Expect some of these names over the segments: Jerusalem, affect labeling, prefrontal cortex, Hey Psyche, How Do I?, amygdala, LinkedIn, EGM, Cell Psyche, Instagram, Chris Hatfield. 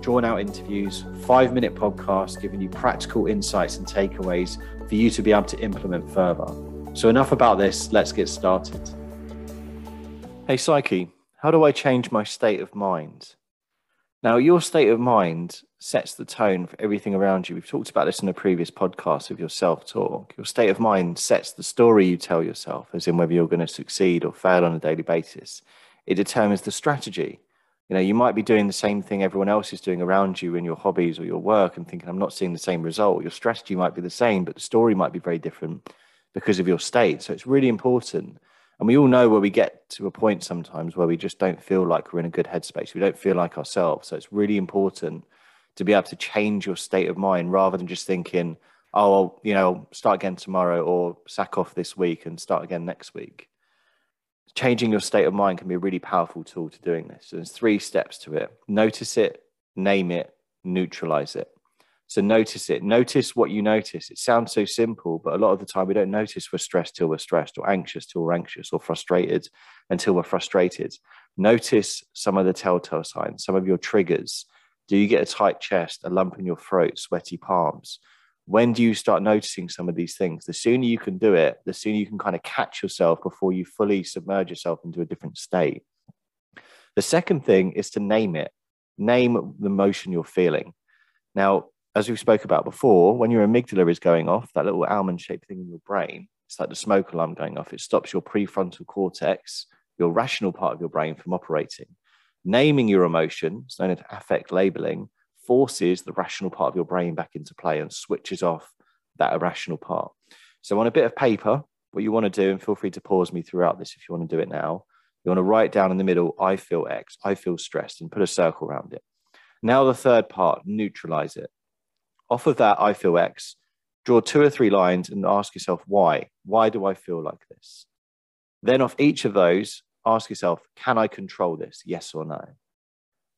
drawn-out interviews, 5-minute podcasts giving you practical insights and takeaways for you to be able to implement further. So enough about this, let's get started. Hey Psyche, how do I change my state of mind? Now, your state of mind sets the tone for everything around you. We've talked about this in a previous podcast of your self-talk. Your state of mind sets the story you tell yourself, as in whether you're going to succeed or fail on a daily basis. It determines the strategy. You know, you might be doing the same thing everyone else is doing around you in your hobbies or your work and thinking, I'm not seeing the same result. Your strategy might be the same, but the story might be very different because of your state. So it's really important. And we all know where we get to a point sometimes where we just don't feel like we're in a good headspace. We don't feel like ourselves. So it's really important to be able to change your state of mind rather than just thinking, oh, I'll, start again tomorrow or sack off this week and start again next week. Changing your state of mind can be a really powerful tool to doing this. So there's 3 steps to it. Notice it, name it, neutralize it. So notice it. Notice what you notice. It sounds so simple, but a lot of the time we don't notice we're stressed till we're stressed, or anxious till we're anxious, or frustrated until we're frustrated. Notice some of the telltale signs, some of your triggers. Do you get a tight chest, a lump in your throat, sweaty palms? When do you start noticing some of these things? The sooner you can do it, the sooner you can kind of catch yourself before you fully submerge yourself into a different state. The second thing is to name it. Name the emotion you're feeling. Now, as we spoke about before, when your amygdala is going off, that little almond-shaped thing in your brain, it's like the smoke alarm going off. It stops your prefrontal cortex, your rational part of your brain, from operating. Naming your emotion, it's known as affect labeling, forces the rational part of your brain back into play and switches off that irrational part. So on a bit of paper, what you want to do, and feel free to pause me throughout this if you want to do it now, you want to write down in the middle, I feel X, I feel stressed, and put a circle around it. Now the third part, neutralize it. Off of that, I feel X, draw 2 or 3 lines and ask yourself, why? Why do I feel like this? Then off each of those, ask yourself, can I control this? Yes or no?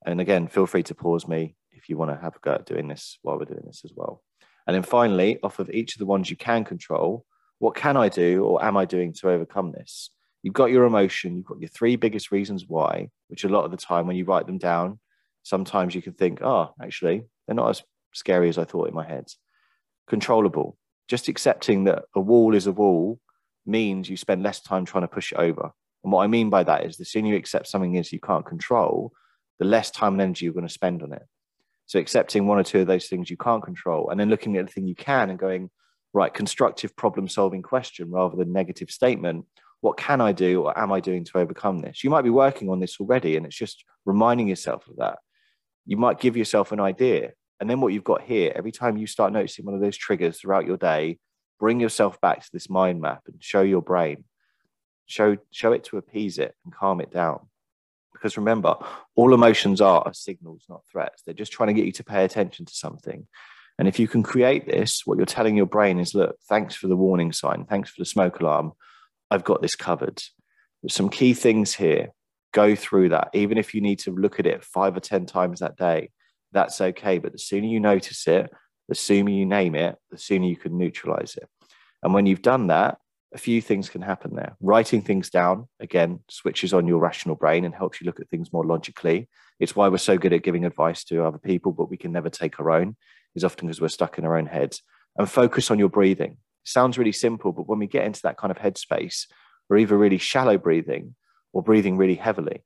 And again, feel free to pause me if you want to have a go at doing this while we're doing this as well. And then finally, off of each of the ones you can control, what can I do or am I doing to overcome this? You've got your emotion, you've got your 3 biggest reasons why, which a lot of the time when you write them down, sometimes you can think, oh, actually, they're not as scary as I thought in my head. Controllable. Just accepting that a wall is a wall means you spend less time trying to push it over. And what I mean by that is the sooner you accept something is you can't control, the less time and energy you're going to spend on it. So accepting 1 or 2 of those things you can't control, and then looking at the thing you can and going, right, constructive problem-solving question rather than negative statement. What can I do or am I doing to overcome this? You might be working on this already, and it's just reminding yourself of that. You might give yourself an idea, and then what you've got here, every time you start noticing one of those triggers throughout your day, bring yourself back to this mind map and show your brain. Show it to appease it and calm it down. Because remember, all emotions are signals, not threats. They're just trying to get you to pay attention to something. And if you can create this, what you're telling your brain is, look, thanks for the warning sign. Thanks for the smoke alarm. I've got this covered. There's some key things here. Go through that. Even if you need to look at it 5 or 10 times that day, that's okay. But the sooner you notice it, the sooner you name it, the sooner you can neutralize it. And when you've done that, a few things can happen there. Writing things down, again, switches on your rational brain and helps you look at things more logically. It's why we're so good at giving advice to other people, but we can never take our own. It's often because we're stuck in our own heads. And focus on your breathing. Sounds really simple, but when we get into that kind of headspace, we're either really shallow breathing or breathing really heavily.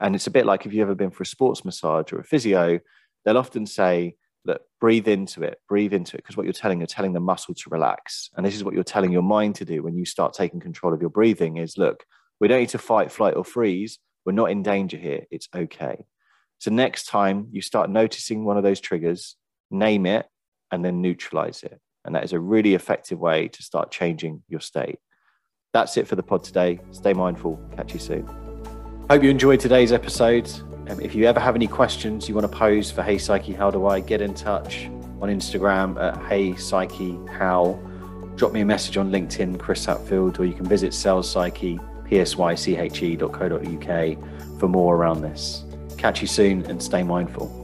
And it's a bit like if you've ever been for a sports massage or a physio, they'll often say, look, breathe into it, because what you're telling the muscle to relax. And this is what you're telling your mind to do when you start taking control of your breathing is, look, we don't need to fight, flight or freeze. We're not in danger here. It's okay. So next time you start noticing one of those triggers, name it and then neutralize it. And that is a really effective way to start changing your state. That's it for the pod today. Stay mindful. Catch you soon. Hope you enjoyed today's episode. If you ever have any questions you want to pose for Hey Psyche, How Do I? Get in touch on Instagram at Hey Psyche How. drop me a message on LinkedIn, Chris Hatfield, or you can visit Cell Psyche, psyche.co.uk for more around this. Catch you soon and stay mindful.